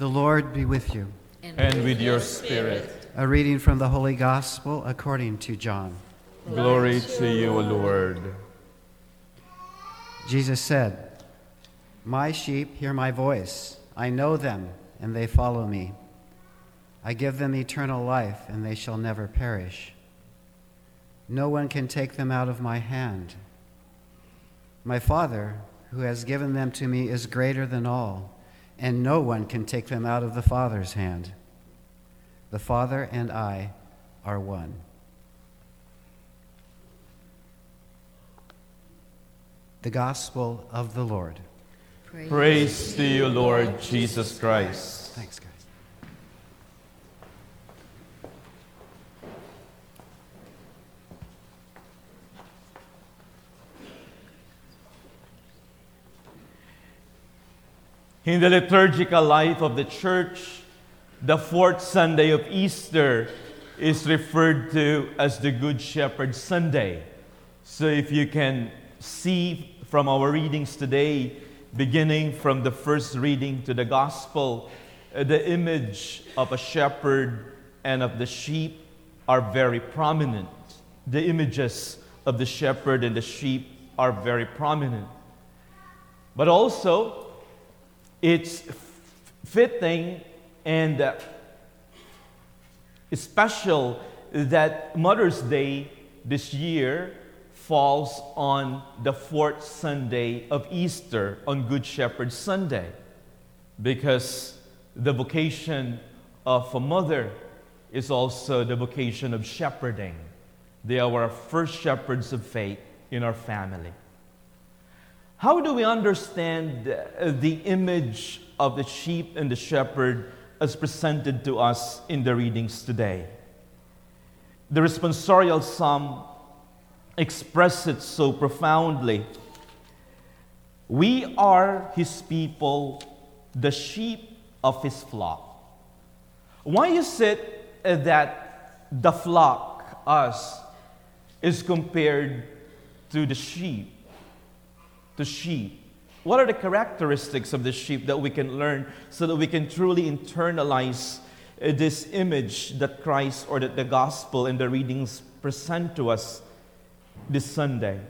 The Lord be with you. And with your spirit. A reading from the Holy Gospel according to John. Glory to you, Lord. Jesus said, "My sheep hear my voice. I know them, and they follow me. I give them eternal life, and they shall never perish. No one can take them out of my hand. My Father, who has given them to me, is greater than all, and no one can take them out of the Father's hand. The Father and I are one." The Gospel of the Lord. Praise to you, Lord Jesus Christ. Thanks, guys. In the liturgical life of the Church, the fourth Sunday of Easter is referred to as the Good Shepherd Sunday. So if you can see from our readings today, beginning from the first reading to the Gospel, the image of a shepherd and of the sheep are very prominent. The images of the shepherd and the sheep are very prominent. But also, it's fitting and special that Mother's Day this year falls on the fourth Sunday of Easter, on Good Shepherd Sunday, because the vocation of a mother is also the vocation of shepherding. They are our first shepherds of faith in our family. How do we understand the image of the sheep and the shepherd as presented to us in the readings today? The responsorial psalm expresses it so profoundly. We are his people, the sheep of his flock. Why is it that the flock, us, is compared to the sheep? The sheep. What are the characteristics of the sheep that we can learn so that we can truly internalize this image that Christ or that the gospel and the readings present to us this Sunday?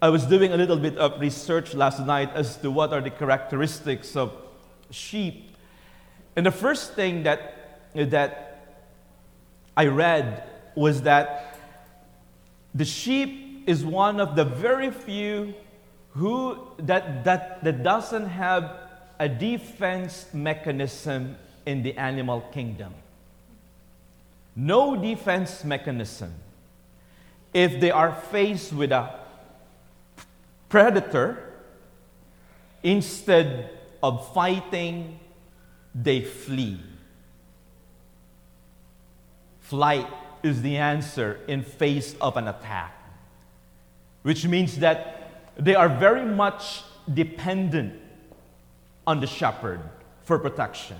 I was doing a little bit of research last night as to what are the characteristics of sheep. And the first thing that I read was that the sheep is one of the very few who that doesn't have a defense mechanism in the animal kingdom. No defense mechanism. If they are faced with a predator, instead of fighting, they flee. Flight is the answer in face of an attack, which means that they are very much dependent on the shepherd for protection.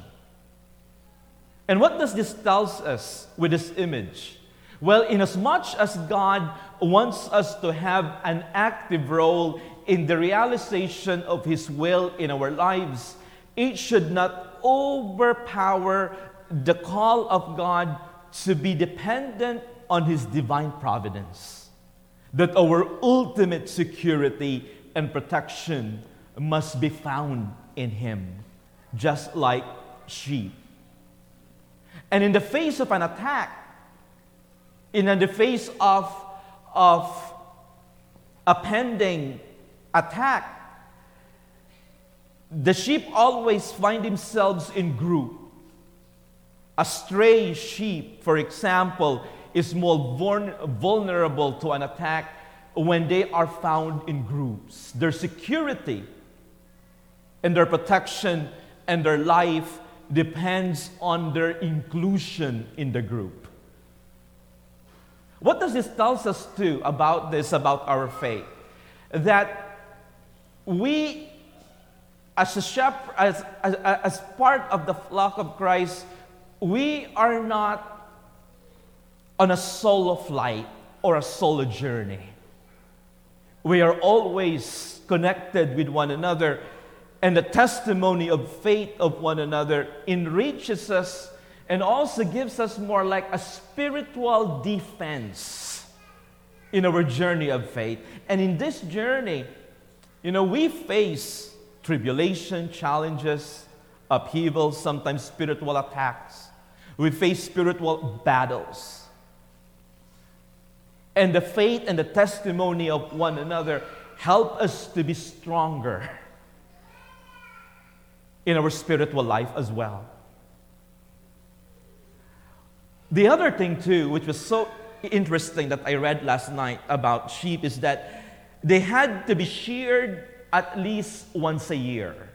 And what does this tell us with this image? Well, inasmuch as God wants us to have an active role in the realization of His will in our lives, it should not overpower the call of God to be dependent on His divine providence. That our ultimate security and protection must be found in Him, just like sheep. And in the face of an attack, in the face of a pending attack, the sheep always find themselves in group. A stray sheep, for example, is more vulnerable to an attack when they are found in groups. Their security and their protection and their life depends on their inclusion in the group. What does this tell us too about our faith? That we, as a shepherd, as part of the flock of Christ, we are not on a solo flight or a solo journey. We are always connected with one another, and the testimony of faith of one another enriches us and also gives us more like a spiritual defense in our journey of faith. And in this journey, we face tribulation, challenges, upheavals, sometimes spiritual attacks. We face spiritual battles. And the faith and the testimony of one another help us to be stronger in our spiritual life as well. The other thing too, which was so interesting that I read last night about sheep, is that they had to be sheared at least once a year,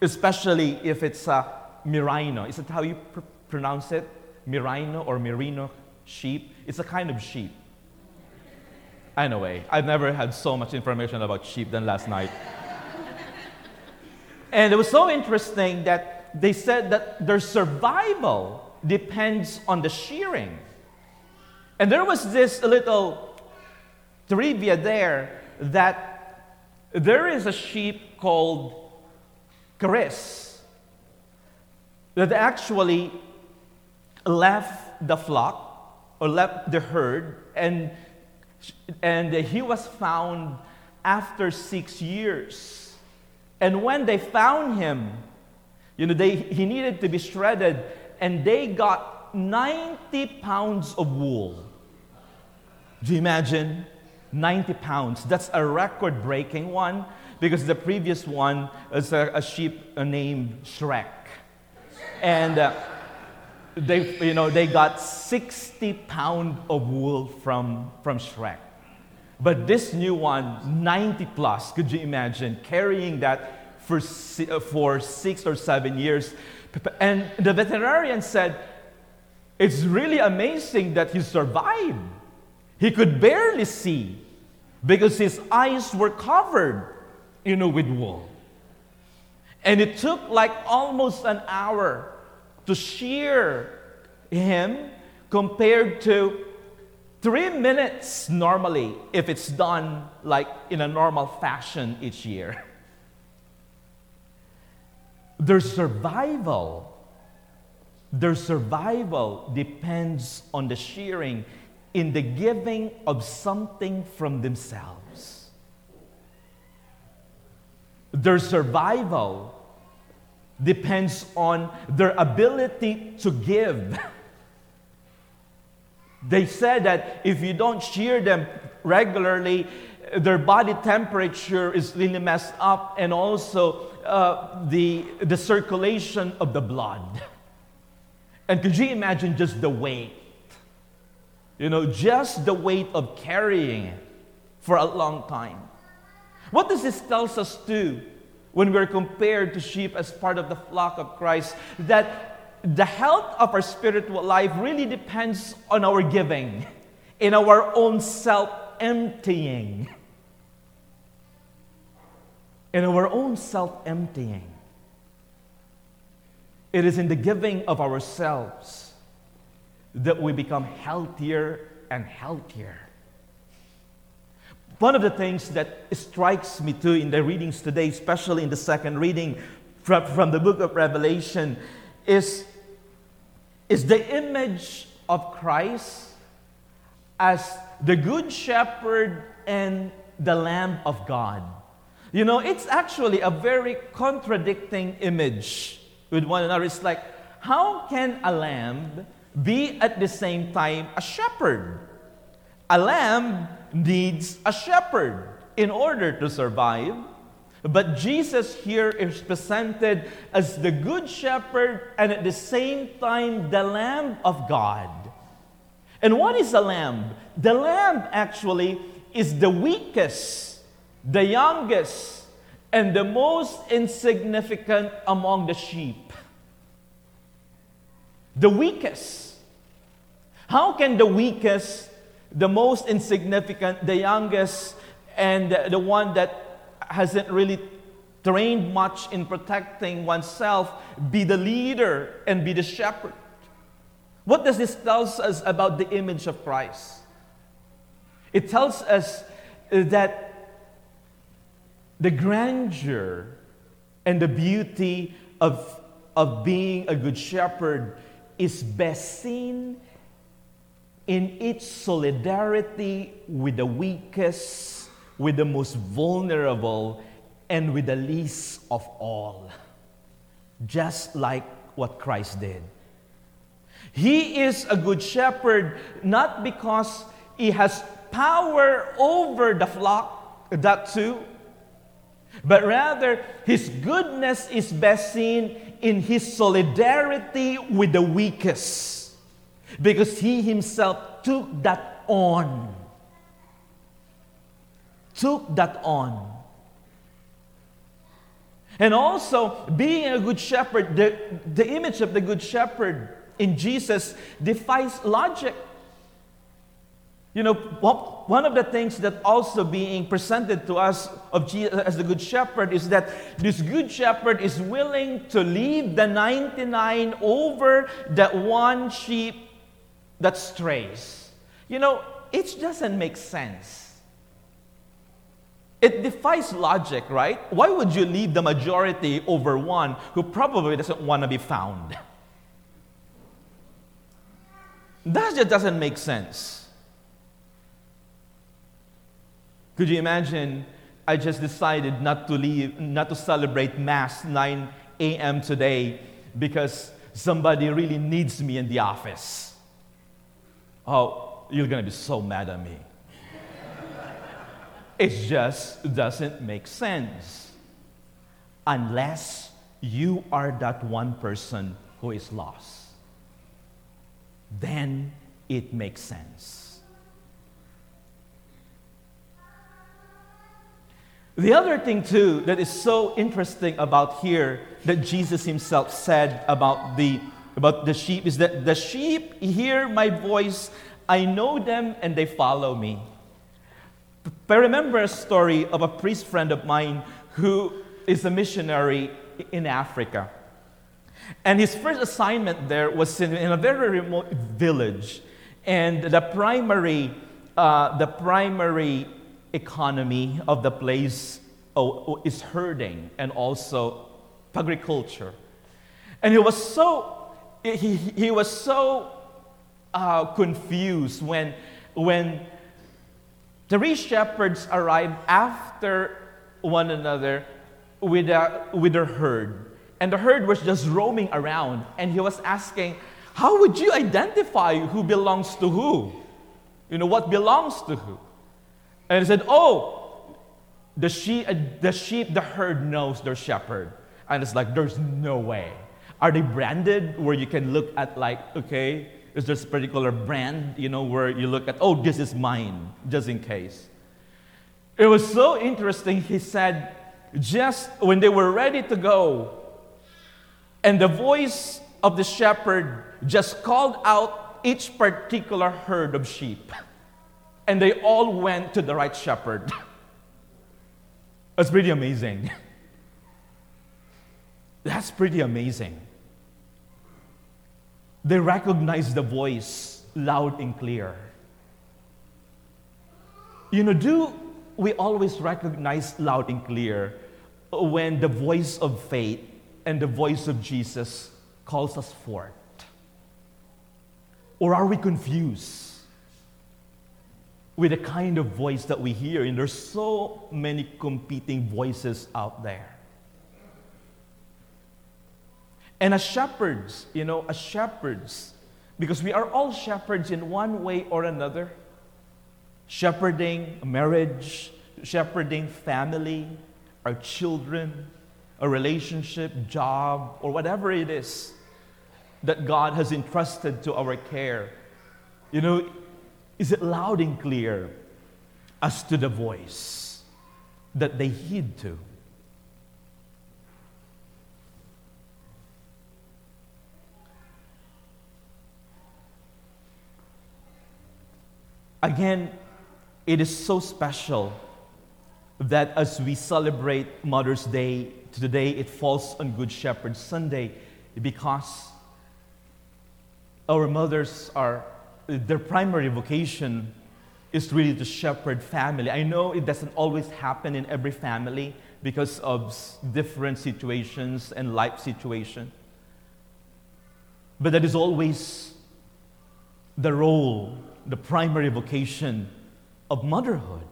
especially if it's a merino. Is it how you pronounce it? Merino or merino sheep? It's a kind of sheep. Anyway, I've never had so much information about sheep than last night. And it was so interesting that they said that their survival depends on the shearing. And there was this little trivia there that there is a sheep called Chris that actually left the flock or left the herd, and he was found after 6 years. And when they found him, he needed to be shredded, and they got 90 pounds of wool. Do you imagine? 90 pounds. That's a record-breaking one, because the previous one is a sheep named Shrek. And they got 60 pounds of wool from Shrek. But this new one, 90 plus, could you imagine carrying that for 6 or 7 years? And the veterinarian said, it's really amazing that he survived. He could barely see because his eyes were covered, with wool. And it took like almost an hour to shear him compared to 3 minutes normally if it's done like in a normal fashion each year. Their survival depends on the shearing in the giving of something from themselves. Their survival depends on their ability to give. They said that if you don't shear them regularly, their body temperature is really messed up, and also the circulation of the blood. And could you imagine just the weight? Just the weight of carrying it for a long time. What does this tell us too when we're compared to sheep as part of the flock of Christ? That the health of our spiritual life really depends on our giving, in our own self-emptying. In our own self-emptying. It is in the giving of ourselves that we become healthier and healthier. One of the things that strikes me too in the readings today, especially in the second reading from the book of Revelation, is the image of Christ as the Good Shepherd and the Lamb of God. It's actually a very contradicting image with one another. It's like, how can a lamb be at the same time a shepherd? A lamb needs a shepherd in order to survive. But Jesus here is presented as the Good Shepherd and at the same time the Lamb of God. And what is a lamb? The lamb actually is the weakest, the youngest, and the most insignificant among the sheep. The weakest. How can the weakest, the most insignificant, the youngest, and the one that hasn't really trained much in protecting oneself be the leader and be the shepherd? What does this tell us about the image of Christ? It tells us that the grandeur And the beauty of being a good shepherd is best seen in its solidarity with the weakest, with the most vulnerable, and with the least of all. Just like what Christ did. He is a good shepherd not because he has power over the flock, that too, but rather his goodness is best seen in his solidarity with the weakest, because he himself took that on. And also, being a good shepherd, the image of the good shepherd in Jesus defies logic. You know, one of the things that also being presented to us of Jesus as the good shepherd is that this good shepherd is willing to leave the 99 over that one sheep that strays. You know, it doesn't make sense. It defies logic, right? Why would you leave the majority over one who probably doesn't want to be found? That just doesn't make sense. Could you imagine, I just decided not to celebrate Mass 9 a.m. today because somebody really needs me in the office. Oh, you're going to be so mad at me. It just doesn't make sense. Unless you are that one person who is lost. Then it makes sense. The other thing, too, that is so interesting about here that Jesus himself said about the sheep is that the sheep hear my voice, I know them, and they follow me. I remember a story of a priest friend of mine who is a missionary in Africa. And his first assignment there was in a very remote village. And the primary economy of the place is herding and also agriculture, and he was so confused when three shepherds arrived after one another with their herd, and the herd was just roaming around, and he was asking, "How would you identify who belongs to who? You know what belongs to who?" And he said, "Oh, the herd knows their shepherd." And it's like, there's no way. Are they branded where you can look at like, okay, is there a particular brand, you know, where you look at, oh, this is mine, just in case. It was so interesting. He said, just when they were ready to go, and the voice of the shepherd just called out each particular herd of sheep. And they all went to the right shepherd. That's pretty amazing. They recognized the voice loud and clear. You know, do we always recognize loud and clear when the voice of faith and the voice of Jesus calls us forth? Or are we confused with the kind of voice that we hear? And there's so many competing voices out there. And as shepherds, because we are all shepherds in one way or another, shepherding marriage, shepherding family, our children, a relationship, job, or whatever it is that God has entrusted to our care. You know, is it loud and clear as to the voice that they heed to? Again, it is so special that as we celebrate Mother's Day, today it falls on Good Shepherd Sunday, because our mothers are, their primary vocation is really to shepherd family. I know it doesn't always happen in every family because of different situations and life situation. But that is always the role, the primary vocation of motherhood.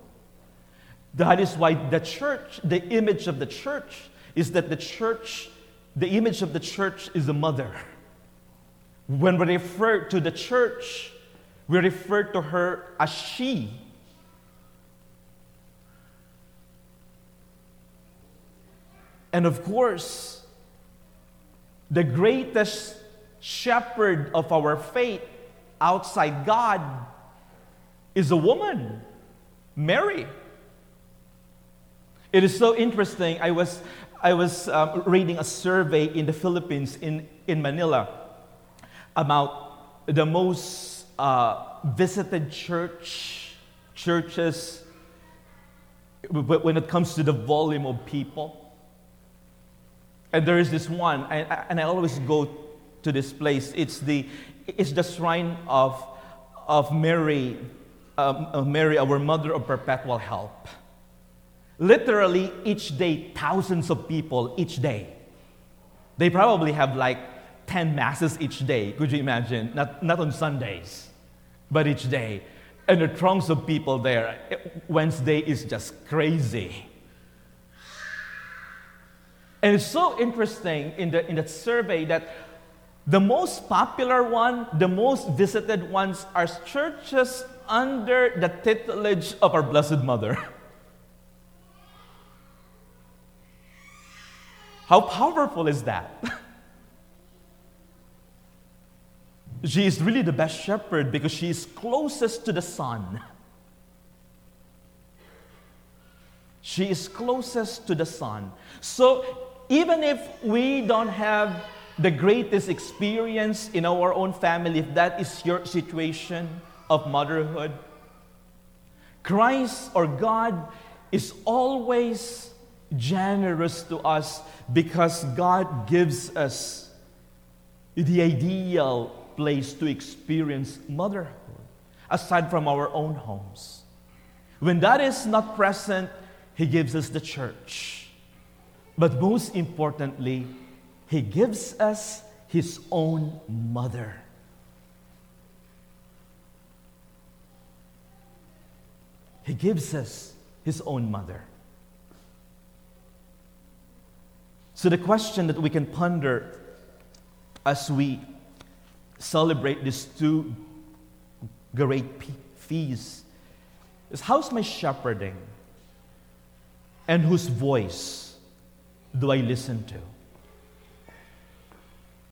That is why the church, the image of the church, is that the image of the church is the mother. When we refer to the church, we refer to her as she. And of course, the greatest shepherd of our faith outside God is a woman, Mary. It is so interesting. I was reading a survey in the Philippines, in Manila, about the most visited churches when it comes to the volume of people. And there is this one, and I always go to this place. It's the shrine of Mary, our Mother of Perpetual Help. Literally, each day, thousands of people, each day. They probably have like 10 masses each day. Could you imagine? Not on Sundays, but each day. And the throngs of people there. Wednesday is just crazy. And it's so interesting in that survey that the most popular one, the most visited ones are churches under the tutelage of our Blessed Mother. How powerful is that? She is really the best shepherd because she is closest to the Son. She is closest to the Son. So even if we don't have the greatest experience in our own family, if that is your situation of motherhood, Christ or God is always generous to us because God gives us the ideal place to experience motherhood, aside from our own homes. When that is not present, He gives us the church. But most importantly, He gives us His own mother. He gives us His own mother. So the question that we can ponder as we celebrate these two great feasts is, how's my shepherding? And whose voice do I listen to?